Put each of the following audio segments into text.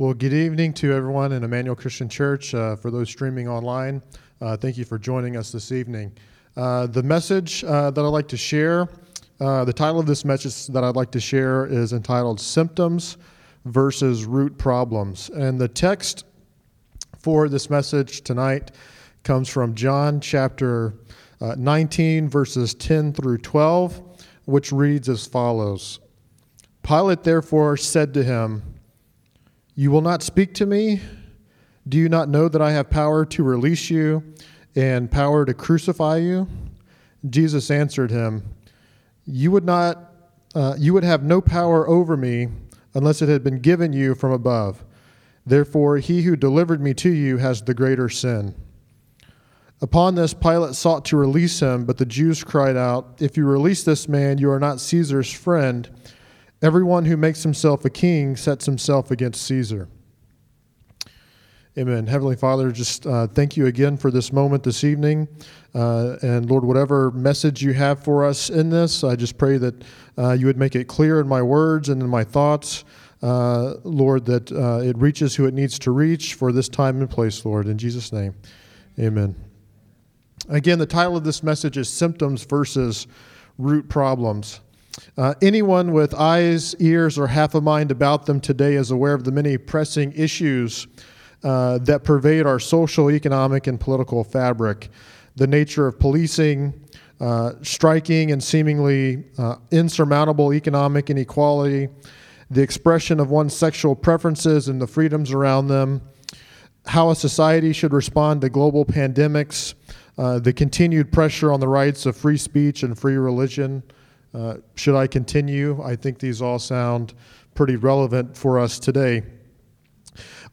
Well, good evening to everyone in Emmanuel Christian Church. For those streaming online, thank you for joining us this evening. The message that I'd like to share, the title of this message that I'd like to share is entitled Symptoms versus Root Problems. And the text for this message tonight comes from John chapter 19, verses 10 through 12, which reads as follows. Pilate therefore said to him, "You will not speak to me? Do you not know that I have power to release you and power to crucify you?" Jesus answered him, "You would have no power over me unless it had been given you from above. Therefore, he who delivered me to you has the greater sin." Upon this, Pilate sought to release him, but the Jews cried out, "If you release this man, you are not Caesar's friend. Everyone who makes himself a king sets himself against Caesar." Amen. Heavenly Father, just thank you again for this moment this evening. And Lord, whatever message you have for us in this, I just pray that you would make it clear in my words and in my thoughts, Lord, that it reaches who it needs to reach for this time and place, Lord. In Jesus' name, amen. Again, the title of this message is Symptoms versus Root Problems. Anyone with eyes, ears, or half a mind about them today is aware of the many pressing issues that pervade our social, economic, and political fabric. The nature of policing, striking and seemingly insurmountable economic inequality, the expression of one's sexual preferences and the freedoms around them, how a society should respond to global pandemics, the continued pressure on the rights of free speech and free religion. Should I continue? I think these all sound pretty relevant for us today.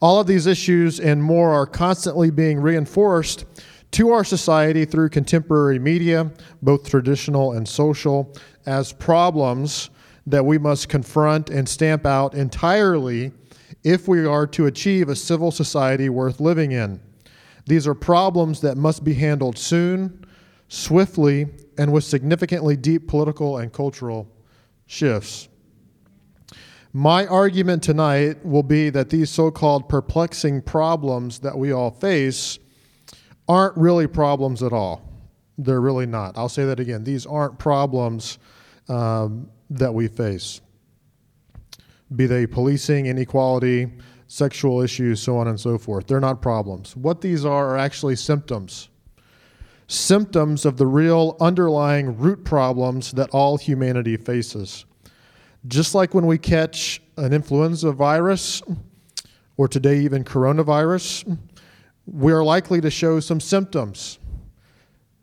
All of these issues and more are constantly being reinforced to our society through contemporary media, both traditional and social, as problems that we must confront and stamp out entirely if we are to achieve a civil society worth living in. These are problems that must be handled soon, swiftly, and with significantly deep political and cultural shifts. My argument tonight will be that these so-called perplexing problems that we all face aren't really problems at all. They're really not. I'll say that again. These aren't problems that we face, be they policing, inequality, sexual issues, so on and so forth. They're not problems. What these are actually symptoms. Symptoms of the real underlying root problems that all humanity faces. Just like when we catch an influenza virus, or today even coronavirus, we are likely to show some symptoms,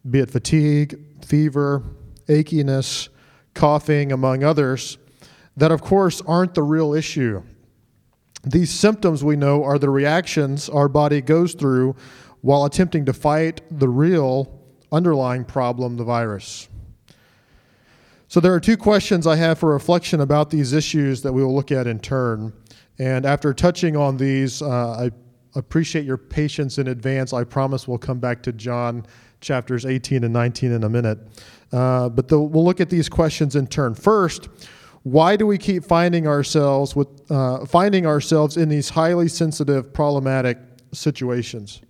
be it fatigue, fever, achiness, coughing, among others, that of course aren't the real issue. These symptoms we know are the reactions our body goes through while attempting to fight the real underlying problem, the virus. So there are two questions I have for reflection about these issues that we will look at in turn. And after touching on these, I appreciate your patience in advance. I promise we'll come back to John chapters 18 and 19 in a minute. But we'll look at these questions in turn. First, why do we keep finding ourselves in these highly sensitive, problematic situations?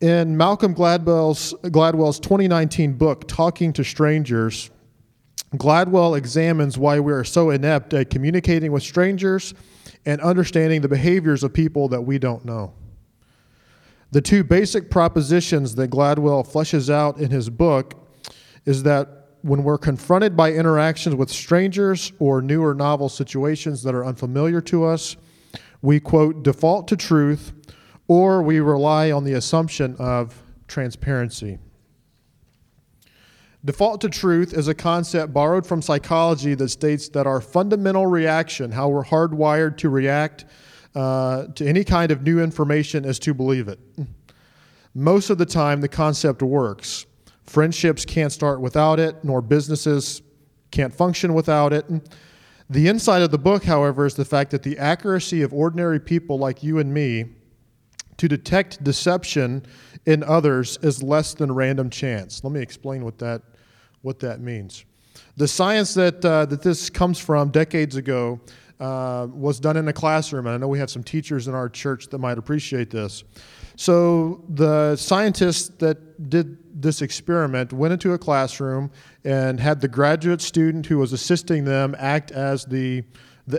In Malcolm Gladwell's 2019 book, Talking to Strangers, Gladwell examines why we are so inept at communicating with strangers and understanding the behaviors of people that we don't know. The two basic propositions that Gladwell fleshes out in his book is that when we're confronted by interactions with strangers or new or novel situations that are unfamiliar to us, we, quote, default to truth, or we rely on the assumption of transparency. Default to truth is a concept borrowed from psychology that states that our fundamental reaction, how we're hardwired to react to any kind of new information, is to believe it. Most of the time, the concept works. Friendships can't start without it, nor businesses can't function without it. The insight of the book, however, is the fact that the accuracy of ordinary people like you and me to detect deception in others is less than random chance. Let me explain what that means. The science that this comes from decades ago was done in a classroom. And I know we have some teachers in our church that might appreciate this. So the scientists that did this experiment went into a classroom and had the graduate student who was assisting them act as the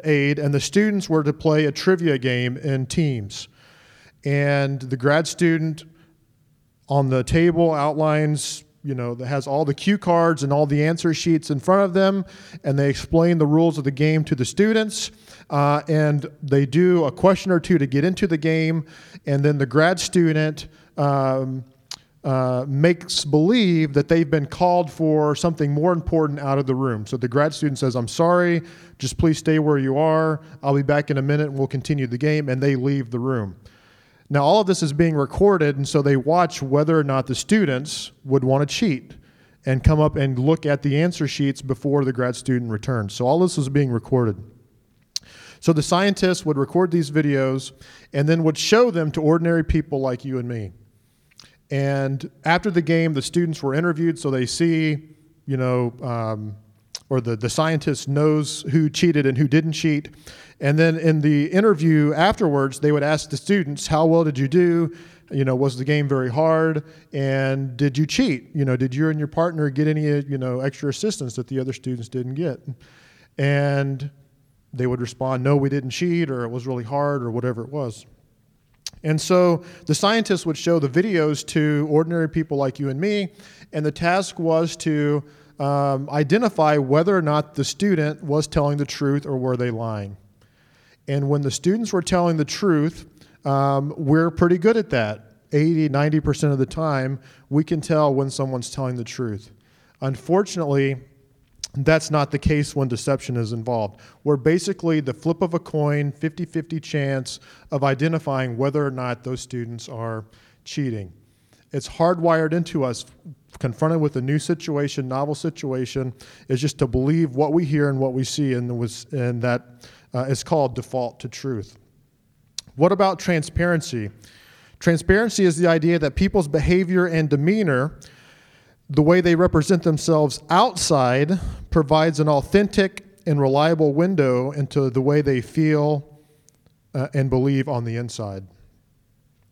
aide, and the students were to play a trivia game in teams. And the grad student on the table outlines, you know, that has all the cue cards and all the answer sheets in front of them, and they explain the rules of the game to the students, and they do a question or two to get into the game, and then the grad student makes believe that they've been called for something more important out of the room. So the grad student says, "I'm sorry, just please stay where you are. I'll be back in a minute and we'll continue the game," and they leave the room. Now, all of this is being recorded, and so they watch whether or not the students would want to cheat and come up and look at the answer sheets before the grad student returns. So all this was being recorded. So the scientists would record these videos and then would show them to ordinary people like you and me. And after the game, the students were interviewed, so they see, you know, or the scientist knows who cheated and who didn't cheat. And then in the interview afterwards, they would ask the students, "How well did you do? You know, was the game very hard? And did you cheat? You know, did you and your partner get any, you know, extra assistance that the other students didn't get?" And they would respond, "No, we didn't cheat," or "It was really hard," or whatever it was. And so the scientists would show the videos to ordinary people like you and me, and the task was to identify whether or not the student was telling the truth or were they lying. And when the students were telling the truth, we're pretty good at that. 80, 90% of the time, we can tell when someone's telling the truth. Unfortunately, that's not the case when deception is involved. We're basically the flip of a coin, 50-50 chance of identifying whether or not those students are cheating. It's hardwired into us, confronted with a new situation, novel situation, is just to believe what we hear and what we see, and that is called default to truth. What about transparency? Transparency is the idea that people's behavior and demeanor, the way they represent themselves outside, provides an authentic and reliable window into the way they feel and believe on the inside.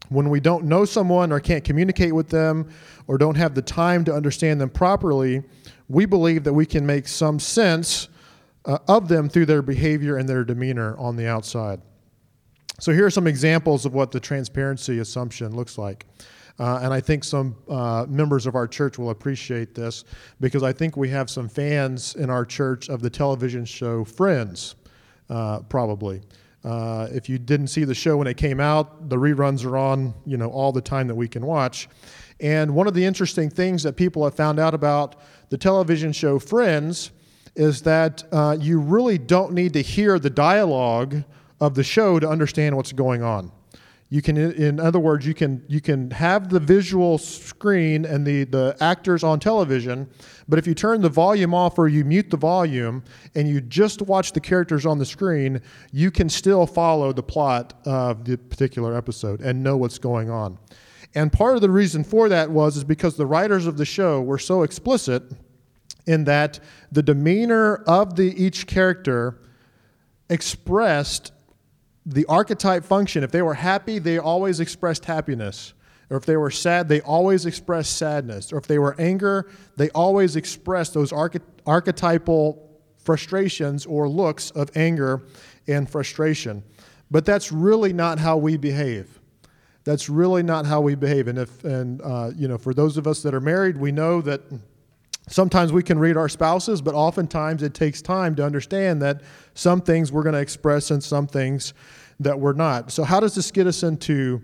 When we don't know someone or can't communicate with them or don't have the time to understand them properly, we believe that we can make some sense of them through their behavior and their demeanor on the outside. So here are some examples of what the transparency assumption looks like. And I think some members of our church will appreciate this, because I think we have some fans in our church of the television show Friends, probably. If you didn't see the show when it came out, the reruns are on, you know, all the time that we can watch. And one of the interesting things that people have found out about the television show Friends is that you really don't need to hear the dialogue of the show to understand what's going on. You can, in other words, you can have the visual screen and the actors on television, but if you turn the volume off or you mute the volume and you just watch the characters on the screen, you can still follow the plot of the particular episode and know what's going on. And part of the reason for that was because the writers of the show were so explicit in that the demeanor of each character expressed the archetype function. If they were happy, they always expressed happiness. Or if they were sad, they always expressed sadness. Or if they were anger, they always expressed those archetypal frustrations or looks of anger and frustration. But that's really not how we behave. That's really not how we behave. And for those of us that are married, we know that sometimes we can read our spouses, but oftentimes it takes time to understand that some things we're going to express and some things that we're not. So how does this get us into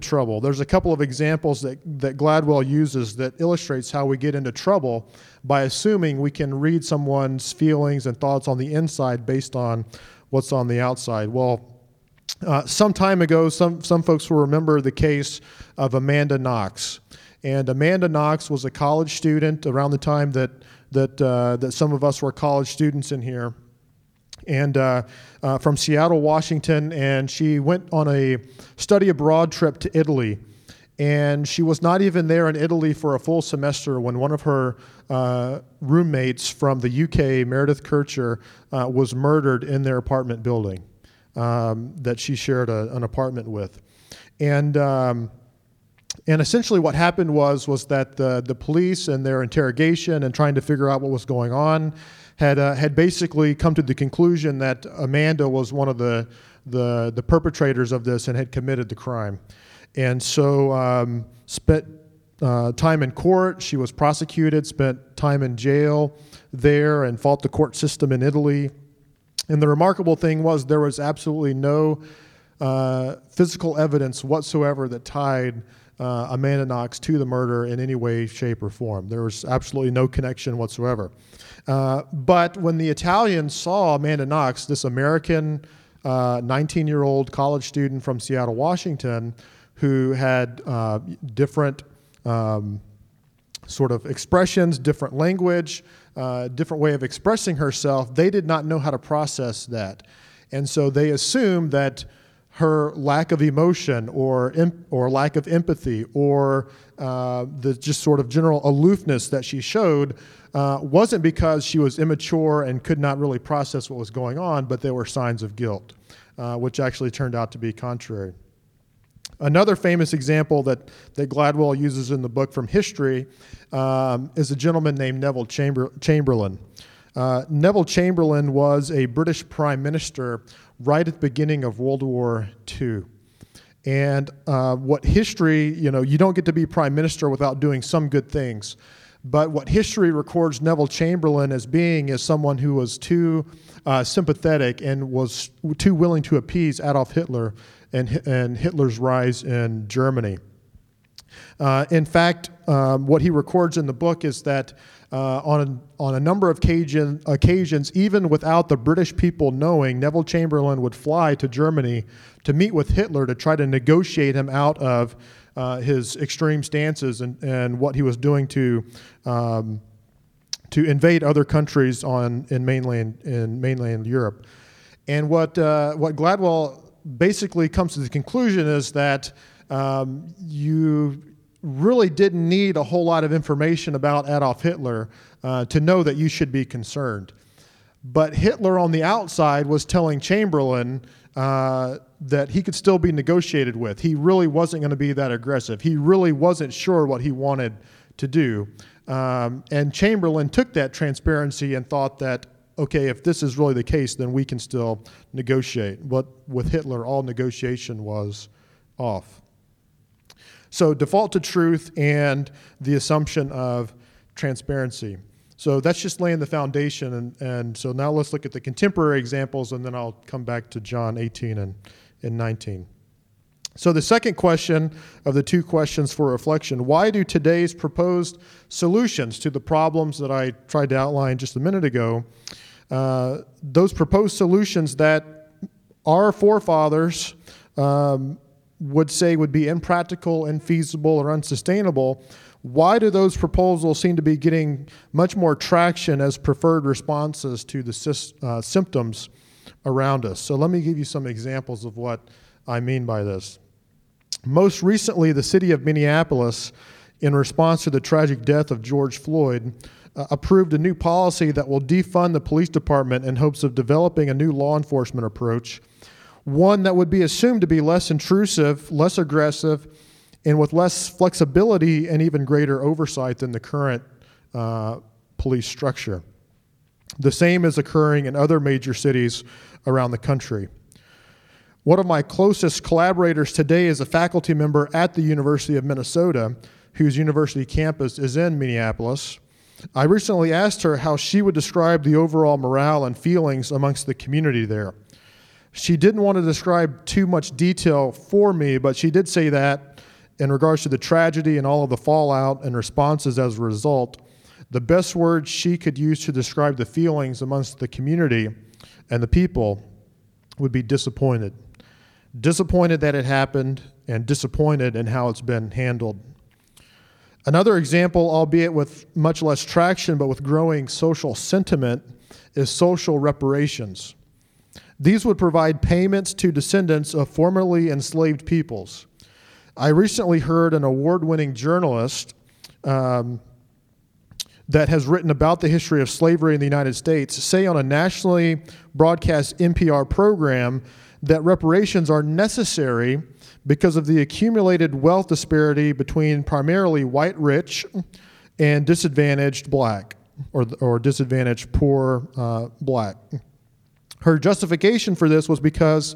trouble? There's a couple of examples that Gladwell uses that illustrates how we get into trouble by assuming we can read someone's feelings and thoughts on the inside based on what's on the outside. Well, some time ago, some folks will remember the case of Amanda Knox. And Amanda Knox was a college student around the time that some of us were college students in here, and from Seattle, Washington, and she went on a study abroad trip to Italy. And she was not even there in Italy for a full semester when one of her roommates from the UK, Meredith Kercher, was murdered in their apartment building that she shared an apartment with. And essentially what happened was that the police and their interrogation and trying to figure out what was going on had basically come to the conclusion that Amanda was one of the perpetrators of this and had committed the crime. And so spent time in court. She was prosecuted, spent time in jail there, and fought the court system in Italy. And the remarkable thing was there was absolutely no physical evidence whatsoever that tied Amanda Knox to the murder in any way, shape, or form. There was absolutely no connection whatsoever. But when the Italians saw Amanda Knox, this American 19-year-old college student from Seattle, Washington, who had different sort of expressions, different language, different way of expressing herself, they did not know how to process that. And so they assumed that her lack of emotion or lack of empathy or the just sort of general aloofness that she showed wasn't because she was immature and could not really process what was going on, but there were signs of guilt, which actually turned out to be contrary. Another famous example that Gladwell uses in the book from history is a gentleman named Neville Chamberlain. Neville Chamberlain was a British prime minister right at the beginning of World War II. And what history, you don't get to be prime minister without doing some good things. But what history records Neville Chamberlain as being is someone who was too sympathetic and was too willing to appease Adolf Hitler and Hitler's rise in Germany. In fact, what he records in the book is that on a number of occasions, even without the British people knowing, Neville Chamberlain would fly to Germany to meet with Hitler to try to negotiate him out of his extreme stances and what he was doing to invade other countries in mainland Europe. And what Gladwell basically comes to the conclusion is that you really didn't need a whole lot of information about Adolf Hitler to know that you should be concerned. But Hitler on the outside was telling Chamberlain that he could still be negotiated with. He really wasn't going to be that aggressive. He really wasn't sure what he wanted to do. And Chamberlain took that transparency and thought that, okay, if this is really the case, then we can still negotiate. But with Hitler, all negotiation was off. So default to truth and the assumption of transparency. So that's just laying the foundation. And so now let's look at the contemporary examples, and then I'll come back to John 18 and 19. So the second question of the two questions for reflection, why do today's proposed solutions to the problems that I tried to outline just a minute ago, those proposed solutions that our forefathers would say would be impractical, infeasible, or unsustainable, why do those proposals seem to be getting much more traction as preferred responses to the symptoms around us? So let me give you some examples of what I mean by this. Most recently, the city of Minneapolis, in response to the tragic death of George Floyd, approved a new policy that will defund the police department in hopes of developing a new law enforcement approach, one that would be assumed to be less intrusive, less aggressive, and with less flexibility and even greater oversight than the current police structure. The same is occurring in other major cities around the country. One of my closest collaborators today is a faculty member at the University of Minnesota, whose university campus is in Minneapolis. I recently asked her how she would describe the overall morale and feelings amongst the community there. She didn't want to describe too much detail for me, but she did say that in regards to the tragedy and all of the fallout and responses as a result, the best word she could use to describe the feelings amongst the community and the people would be disappointed. Disappointed that it happened and disappointed in how it's been handled. Another example, albeit with much less traction but with growing social sentiment, is social reparations. These would provide payments to descendants of formerly enslaved peoples. I recently heard an award-winning journalist that has written about the history of slavery in the United States say on a nationally broadcast NPR program that reparations are necessary because of the accumulated wealth disparity between primarily white rich and disadvantaged black or disadvantaged poor black. Her justification for this was because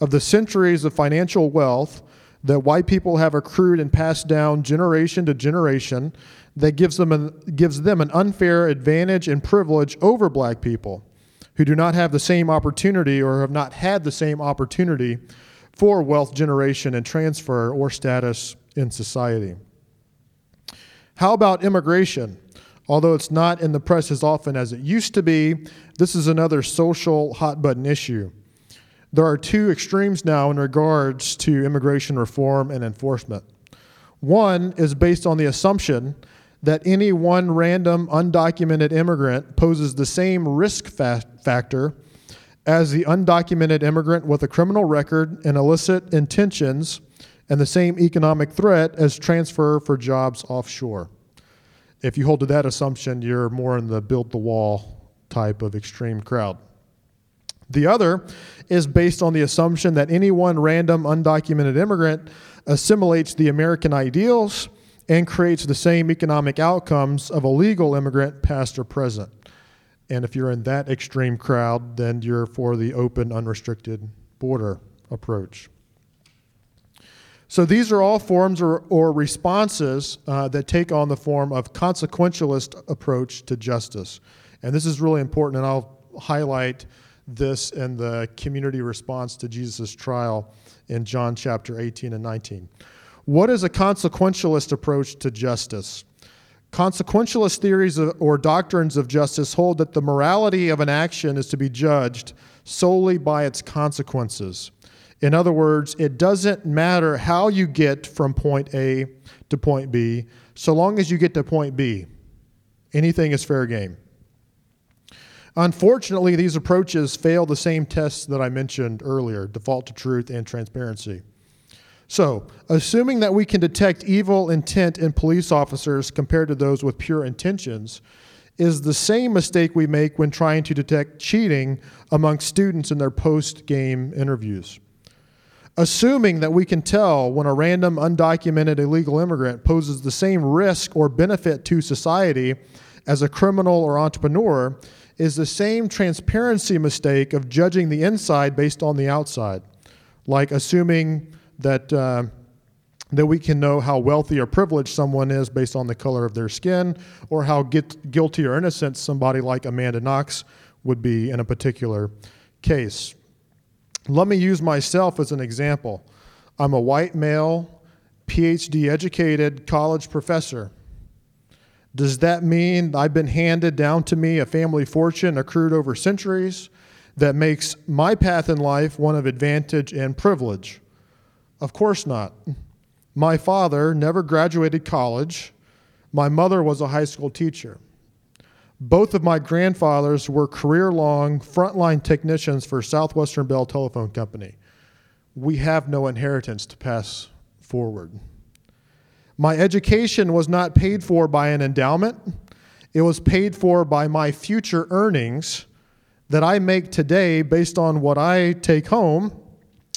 of the centuries of financial wealth that white people have accrued and passed down generation to generation that gives them an unfair advantage and privilege over black people who do not have the same opportunity or have not had the same opportunity for wealth generation and transfer or status in society. How about immigration? Although it's not in the press as often as it used to be, this is another social hot-button issue. There are two extremes now in regards to immigration reform and enforcement. One is based on the assumption that any one random undocumented immigrant poses the same risk factor as the undocumented immigrant with a criminal record and illicit intentions and the same economic threat as transfer for jobs offshore. If you hold to that assumption, you're more in the build-the-wall type of extreme crowd. The other is based on the assumption that any one random undocumented immigrant assimilates the American ideals and creates the same economic outcomes of a legal immigrant, past or present. And if you're in that extreme crowd, then you're for the open, unrestricted border approach. So these are all forms or responses that take on the form of consequentialist approach to justice. And this is really important, and I'll highlight this in the community response to Jesus' trial in John chapter 18 and 19. What is a consequentialist approach to justice? Consequentialist theories or doctrines of justice hold that the morality of an action is to be judged solely by its consequences. In other words, it doesn't matter how you get from point A to point B, so long as you get to point B. Anything is fair game. Unfortunately, these approaches fail the same tests that I mentioned earlier, default to truth and transparency. So, assuming that we can detect evil intent in police officers compared to those with pure intentions is the same mistake we make when trying to detect cheating among students in their post-game interviews. Assuming that we can tell when a random undocumented illegal immigrant poses the same risk or benefit to society as a criminal or entrepreneur is the same transparency mistake of judging the inside based on the outside, like assuming that we can know how wealthy or privileged someone is based on the color of their skin, or how guilty or innocent somebody like Amanda Knox would be in a particular case. Let me use myself as an example. I'm a white male, PhD-educated college professor. Does that mean I've been handed down to me a family fortune accrued over centuries that makes my path in life one of advantage and privilege? Of course not. My father never graduated college. My mother was a high school teacher. Both of my grandfathers were career-long frontline technicians for Southwestern Bell Telephone Company. We have no inheritance to pass forward. My education was not paid for by an endowment. It was paid for by my future earnings that I make today based on what I take home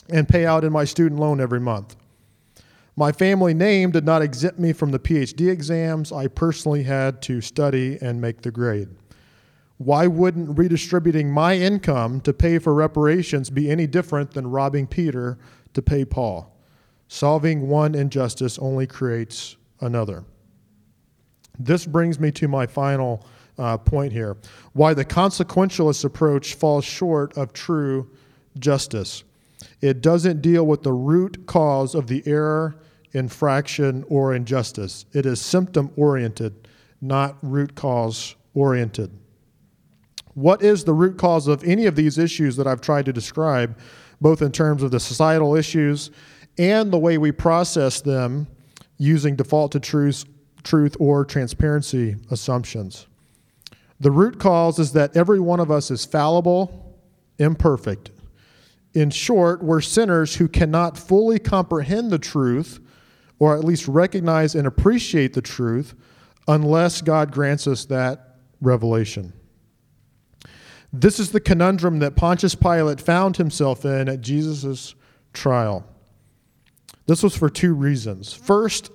and pay out in my student loan every month. My family name did not exempt me from the PhD exams. I personally had to study and make the grade. Why wouldn't redistributing my income to pay for reparations be any different than robbing Peter to pay Paul? Solving one injustice only creates another. This brings me to my final point here, why the consequentialist approach falls short of true justice. It doesn't deal with the root cause of the error, infraction, or injustice. It is symptom-oriented, not root cause-oriented. What is the root cause of any of these issues that I've tried to describe, both in terms of the societal issues and the way we process them using default to truth or transparency assumptions? The root cause is that every one of us is fallible, imperfect. In short, we're sinners who cannot fully comprehend the truth or at least recognize and appreciate the truth unless God grants us that revelation. This is the conundrum that Pontius Pilate found himself in at Jesus' trial. This was for two reasons. First,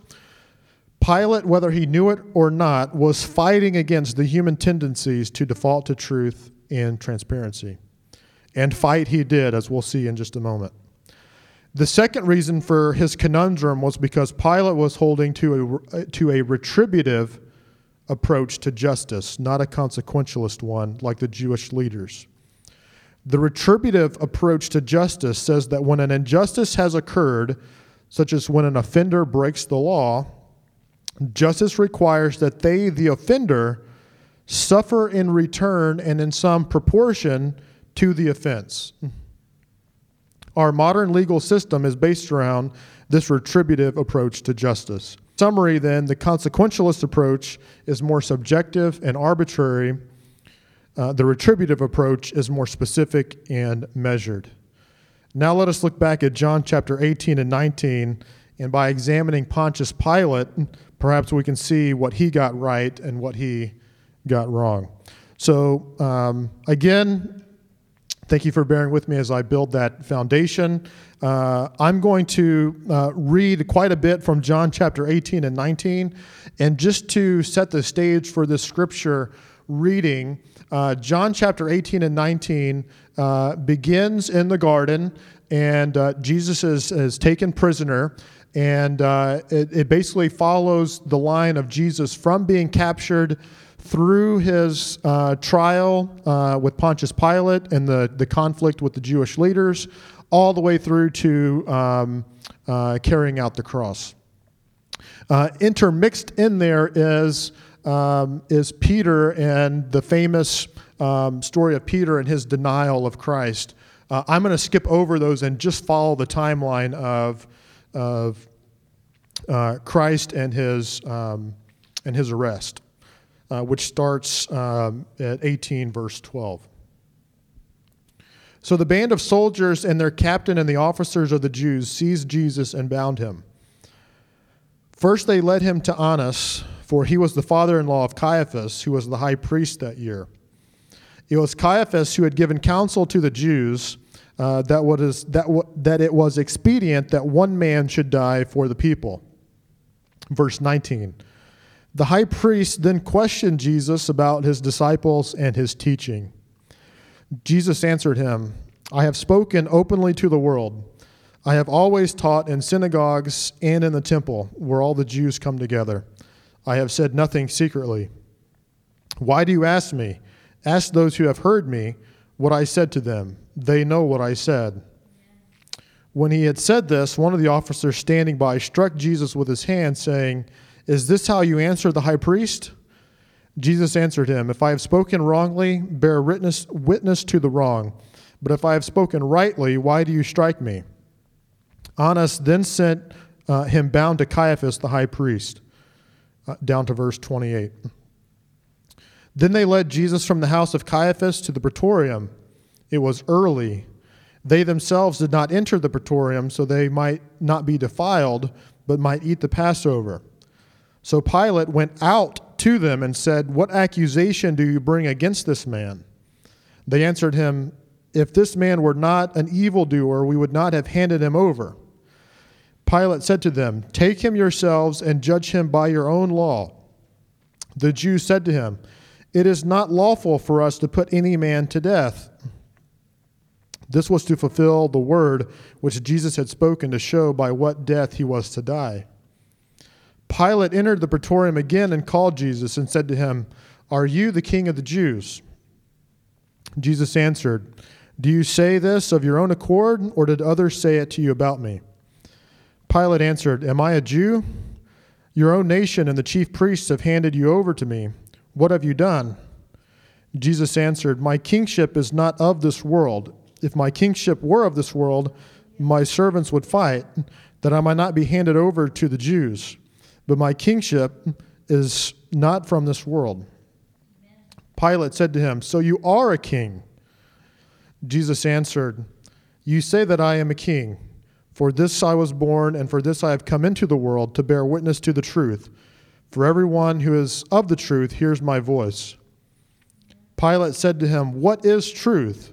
Pilate, whether he knew it or not, was fighting against the human tendencies to default to truth and transparency. And fight he did, as we'll see in just a moment. The second reason for his conundrum was because Pilate was holding to a retributive approach to justice, not a consequentialist one like the Jewish leaders. The retributive approach to justice says that when an injustice has occurred, such as when an offender breaks the law, justice requires that they, the offender, suffer in return and in some proportion to the offense. Our modern legal system is based around this retributive approach to justice. In summary, then, the consequentialist approach is more subjective and arbitrary. The retributive approach is more specific and measured. Now let us look back at John chapter 18 and 19, and by examining Pontius Pilate, perhaps we can see what he got right and what he got wrong. So again, thank you for bearing with me as I build that foundation. I'm going to read quite a bit from John chapter 18 and 19. And just to set the stage for this scripture reading, John chapter 18 and 19 begins in the garden, and Jesus is taken prisoner. And it basically follows the line of Jesus from being captured through his trial with Pontius Pilate and the conflict with the Jewish leaders, all the way through to carrying out the cross. Intermixed in there is Peter and the famous story of Peter and his denial of Christ. I'm going to skip over those and just follow the timeline of Christ and his arrest. Which starts at 18, verse 12. So the band of soldiers and their captain and the officers of the Jews seized Jesus and bound him. First they led him to Annas, for he was the father-in-law of Caiaphas, who was the high priest that year. It was Caiaphas who had given counsel to the Jews that it was expedient that one man should die for the people. Verse 19. The high priest then questioned Jesus about his disciples and his teaching. Jesus answered him, "I have spoken openly to the world. I have always taught in synagogues and in the temple, where all the Jews come together. I have said nothing secretly. Why do you ask me? Ask those who have heard me what I said to them. They know what I said." When he had said this, one of the officers standing by struck Jesus with his hand, saying, "Is this how you answer the high priest?" Jesus answered him, "If I have spoken wrongly, bear witness to the wrong. But if I have spoken rightly, why do you strike me?" Annas then sent him bound to Caiaphas, the high priest. Down to verse 28. Then they led Jesus from the house of Caiaphas to the praetorium. It was early. They themselves did not enter the praetorium, so they might not be defiled, but might eat the Passover. So Pilate went out to them and said, "What accusation do you bring against this man?" They answered him, "If this man were not an evildoer, we would not have handed him over." Pilate said to them, "Take him yourselves and judge him by your own law." The Jews said to him, "It is not lawful for us to put any man to death." This was to fulfill the word which Jesus had spoken to show by what death he was to die. Pilate entered the praetorium again and called Jesus and said to him, "Are you the king of the Jews?" Jesus answered, "Do you say this of your own accord, or did others say it to you about me?" Pilate answered, "Am I a Jew? Your own nation and the chief priests have handed you over to me. What have you done?" Jesus answered, "My kingship is not of this world. If my kingship were of this world, my servants would fight, that I might not be handed over to the Jews. But my kingship is not from this world." Amen. Pilate said to him, "So you are a king?" Jesus answered, "You say that I am a king. For this I was born, and for this I have come into the world, to bear witness to the truth. For everyone who is of the truth hears my voice." Pilate said to him, "What is truth?"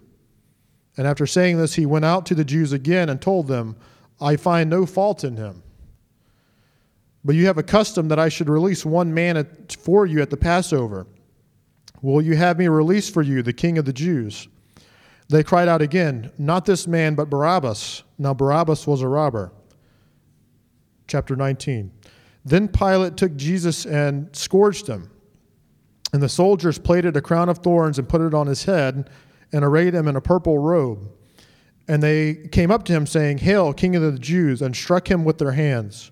And after saying this, he went out to the Jews again and told them, "I find no fault in him. But you have a custom that I should release one man for you at the Passover. Will you have me release for you the King of the Jews?" They cried out again, "Not this man, but Barabbas." Now Barabbas was a robber. Chapter 19. Then Pilate took Jesus and scourged him. And the soldiers plaited a crown of thorns and put it on his head and arrayed him in a purple robe. And they came up to him, saying, "Hail, King of the Jews," and struck him with their hands.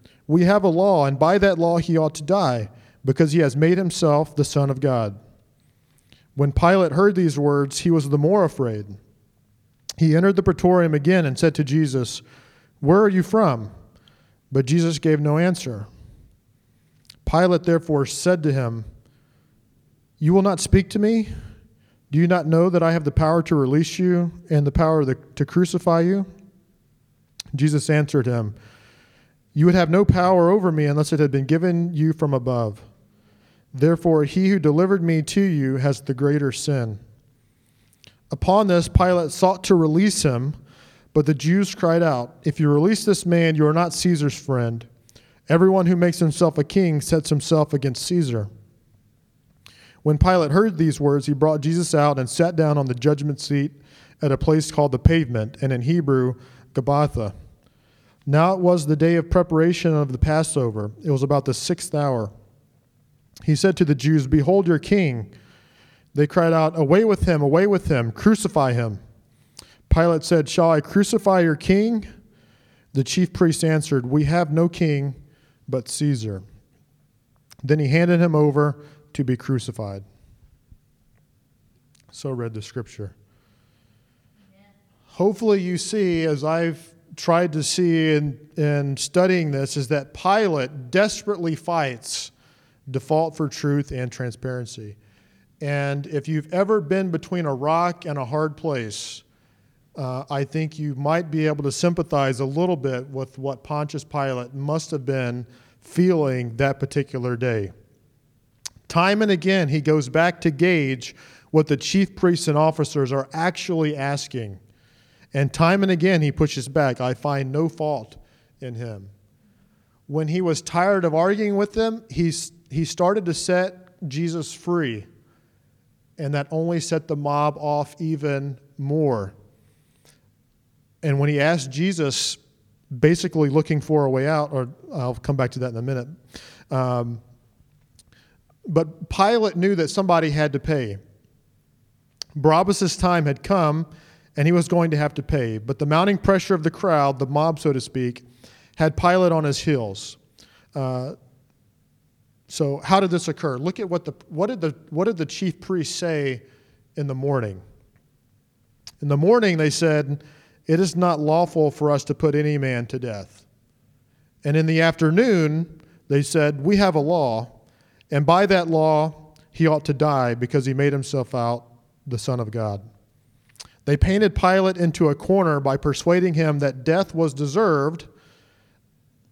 "We have a law, and by that law he ought to die, because he has made himself the Son of God." When Pilate heard these words, he was the more afraid. He entered the praetorium again and said to Jesus, "Where are you from?" But Jesus gave no answer. Pilate therefore said to him, "You will not speak to me? Do you not know that I have the power to release you and the power to crucify you?" Jesus answered him, "You would have no power over me unless it had been given you from above. Therefore, he who delivered me to you has the greater sin." Upon this, Pilate sought to release him, but the Jews cried out, "If you release this man, you are not Caesar's friend. Everyone who makes himself a king sets himself against Caesar." When Pilate heard these words, he brought Jesus out and sat down on the judgment seat at a place called the Pavement, and in Hebrew, Gabbatha. Now it was the day of preparation of the Passover. It was about the 6th hour. He said to the Jews, "Behold your king." They cried out, "Away with him, crucify him." Pilate said, "Shall I crucify your king?" The chief priests answered, "We have no king but Caesar." Then he handed him over to be crucified. So read the scripture. Amen. Hopefully you see, as I've tried to see in studying this, is that Pilate desperately fights default for truth and transparency. And if you've ever been between a rock and a hard place, I think you might be able to sympathize a little bit with what Pontius Pilate must have been feeling that particular day. Time and again, he goes back to gauge what the chief priests and officers are actually asking. And time and again, he pushes back, "I find no fault in him." When he was tired of arguing with them, he started to set Jesus free. And that only set the mob off even more. And when he asked Jesus, basically looking for a way out, or I'll come back to that in a minute, but Pilate knew that somebody had to pay. Barabbas' time had come, and he was going to have to pay. But the mounting pressure of the crowd, the mob, so to speak, had Pilate on his heels. So how did this occur? Look at what did the chief priests say in the morning? In the morning they said, "It is not lawful for us to put any man to death." And in the afternoon they said, "We have a law, and by that law he ought to die because he made himself out the Son of God." They painted Pilate into a corner by persuading him that death was deserved.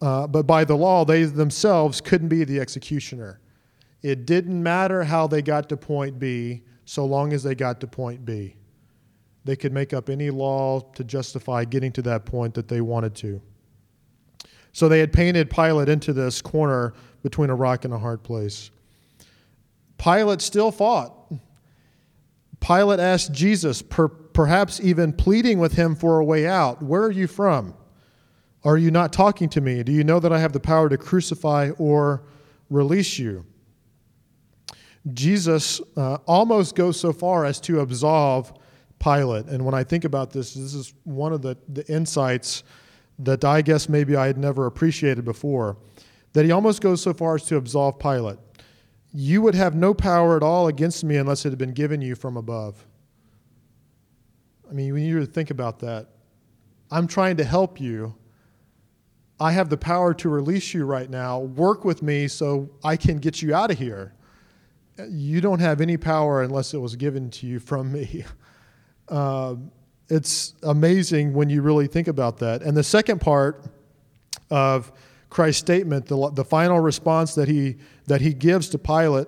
But by the law, they themselves couldn't be the executioner. It didn't matter how they got to point B, so long as they got to point B. They could make up any law to justify getting to that point that they wanted to. So they had painted Pilate into this corner between a rock and a hard place. Pilate still fought. Pilate asked Jesus, perhaps even pleading with him for a way out, "Where are you from? Are you not talking to me? Do you know that I have the power to crucify or release you?" Jesus almost goes so far as to absolve Pilate. And when I think about this, this is one of the insights that I guess maybe I had never appreciated before, that he almost goes so far as to absolve Pilate. You would have no power at all against me unless it had been given you from above. I mean, we need to think about that. I'm trying to help you. I have the power to release you right now. Work with me so I can get you out of here. You don't have any power unless it was given to you from me. It's amazing when you really think about that. And the second part of Christ's statement, the final response that he gives to Pilate,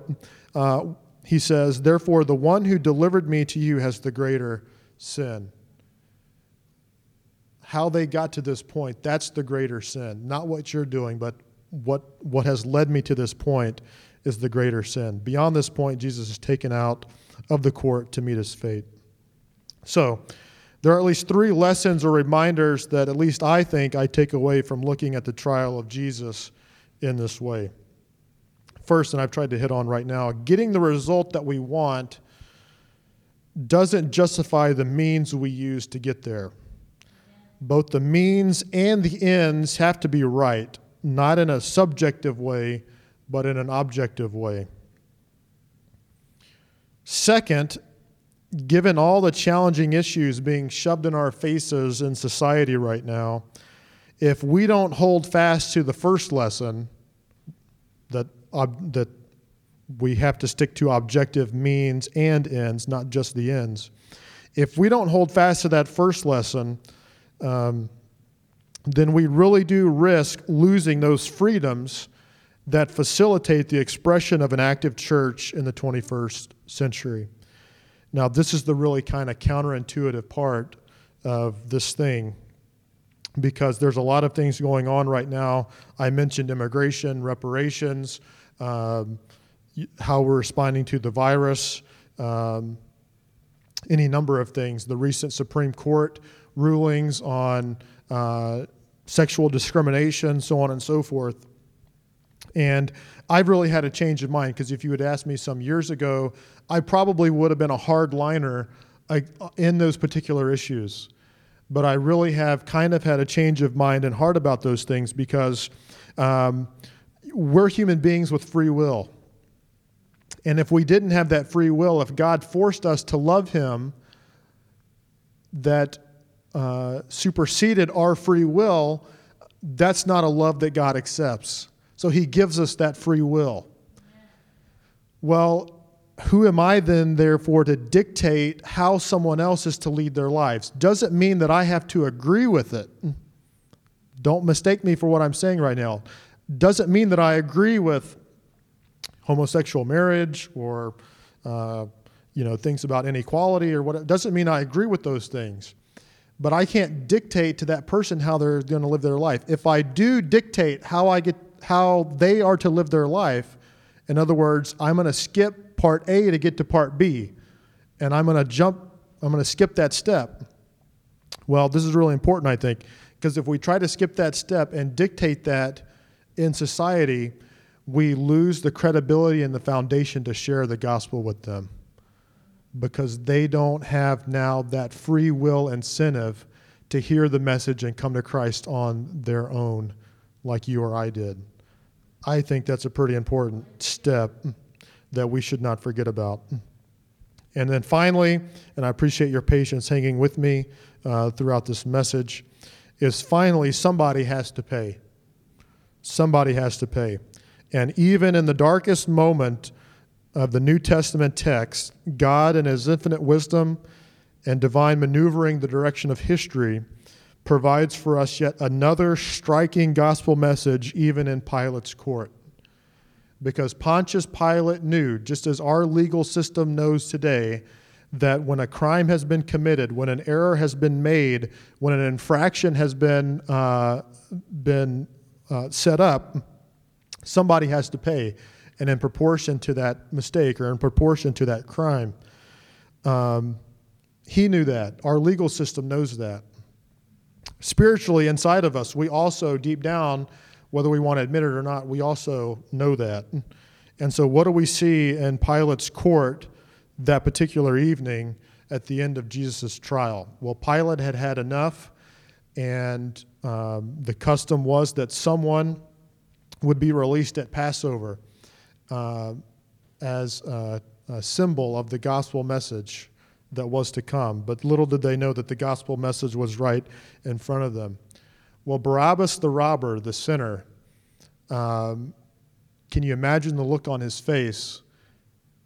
he says, "Therefore, the one who delivered me to you has the greater sin." How they got to this point, that's the greater sin. Not what you're doing, but what has led me to this point is the greater sin. Beyond this point, Jesus is taken out of the court to meet his fate. So there are at least three lessons or reminders that at least I think I take away from looking at the trial of Jesus in this way. First, and I've tried to hit on right now, getting the result that we want doesn't justify the means we use to get there. Both the means and the ends have to be right, not in a subjective way, but in an objective way. Second, given all the challenging issues being shoved in our faces in society right now, if we don't hold fast to the first lesson, that we have to stick to objective means and ends, not just the ends. If we don't hold fast to that first lesson, then we really do risk losing those freedoms that facilitate the expression of an active church in the 21st century. Now, this is the really kind of counterintuitive part of this thing, because there's a lot of things going on right now. I mentioned immigration, reparations, how we're responding to the virus, any number of things. The recent Supreme Court rulings on sexual discrimination, so on and so forth. And I've really had a change of mind, because if you had asked me some years ago, I probably would have been a hardliner in those particular issues. But I really have kind of had a change of mind and heart about those things, because we're human beings with free will. And if we didn't have that free will, if God forced us to love him, that superseded our free will, that's not a love that God accepts. So he gives us that free will. Well, who am I then, therefore, to dictate how someone else is to lead their lives? Doesn't mean that I have to agree with it. Don't mistake me for what I'm saying right now. Doesn't mean that I agree with homosexual marriage or things about inequality or whatever. Doesn't mean I agree with those things. But I can't dictate to that person how they're going to live their life. If I do dictate how they are to live their life. In other words, I'm going to skip part A to get to part B, and I'm going to skip that step. Well, this is really important, I think, because if we try to skip that step and dictate that in society, we lose the credibility and the foundation to share the gospel with them, because they don't have now that free will incentive to hear the message and come to Christ on their own like you or I did. I think that's a pretty important step that we should not forget about. And then finally, and I appreciate your patience hanging with me throughout this message, is finally somebody has to pay. Somebody has to pay. And even in the darkest moment of the New Testament text, God in his infinite wisdom and divine maneuvering the direction of history provides for us yet another striking gospel message, even in Pilate's court. Because Pontius Pilate knew, just as our legal system knows today, that when a crime has been committed, when an error has been made, when an infraction has been set up, somebody has to pay. And in proportion to that mistake or in proportion to that crime, he knew that. Our legal system knows that. Spiritually, inside of us, we also, deep down, whether we want to admit it or not, we also know that. And so what do we see in Pilate's court that particular evening at the end of Jesus' trial? Well, Pilate had had enough, and The custom was that someone would be released at Passover as a symbol of the gospel message that was to come. But little did they know that the gospel message was right in front of them. Well, Barabbas the robber, the sinner, can you imagine the look on his face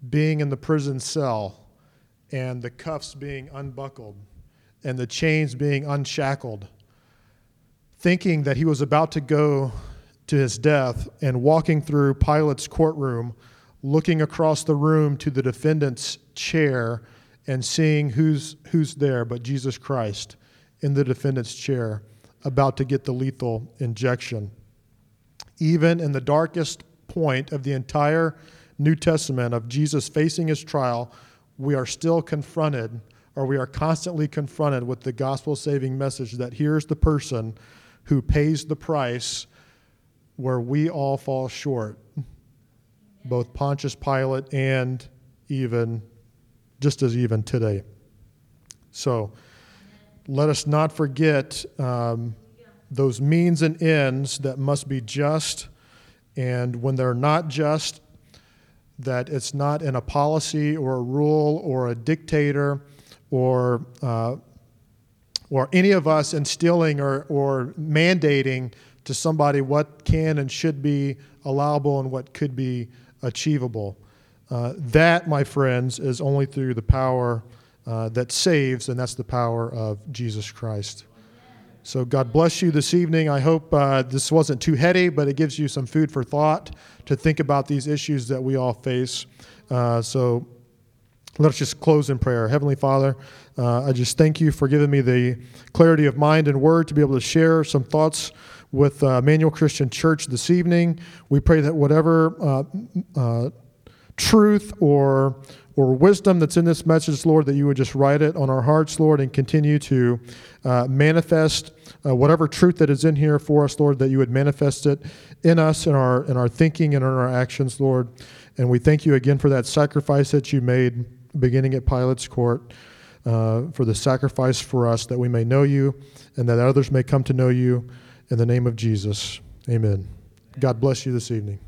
being in the prison cell and the cuffs being unbuckled and the chains being unshackled, thinking that he was about to go to his death and walking through Pilate's courtroom, looking across the room to the defendant's chair and seeing who's there but Jesus Christ in the defendant's chair about to get the lethal injection. Even in the darkest point of the entire New Testament of Jesus facing his trial, we are constantly confronted with the gospel-saving message that here's the person who pays the price where we all fall short, both Pontius Pilate and even today. So let us not forget those means and ends that must be just, and when they're not just, that it's not in a policy or a rule or a dictator or any of us instilling or mandating to somebody what can and should be allowable and what could be achievable. That, my friends, is only through the power that saves, and that's the power of Jesus Christ. So God bless you this evening. I hope this wasn't too heady, but it gives you some food for thought to think about these issues that we all face. So let's just close in prayer. Heavenly Father, I just thank you for giving me the clarity of mind and word to be able to share some thoughts with Emmanuel Christian Church this evening. We pray that whatever truth or wisdom that's in this message, Lord, that you would just write it on our hearts, Lord, and continue to manifest whatever truth that is in here for us, Lord, that you would manifest it in us, in our thinking and in our actions, Lord. And we thank you again for that sacrifice that you made beginning at Pilate's court, for the sacrifice for us, that we may know you and that others may come to know you. In the name of Jesus, amen. God bless you this evening.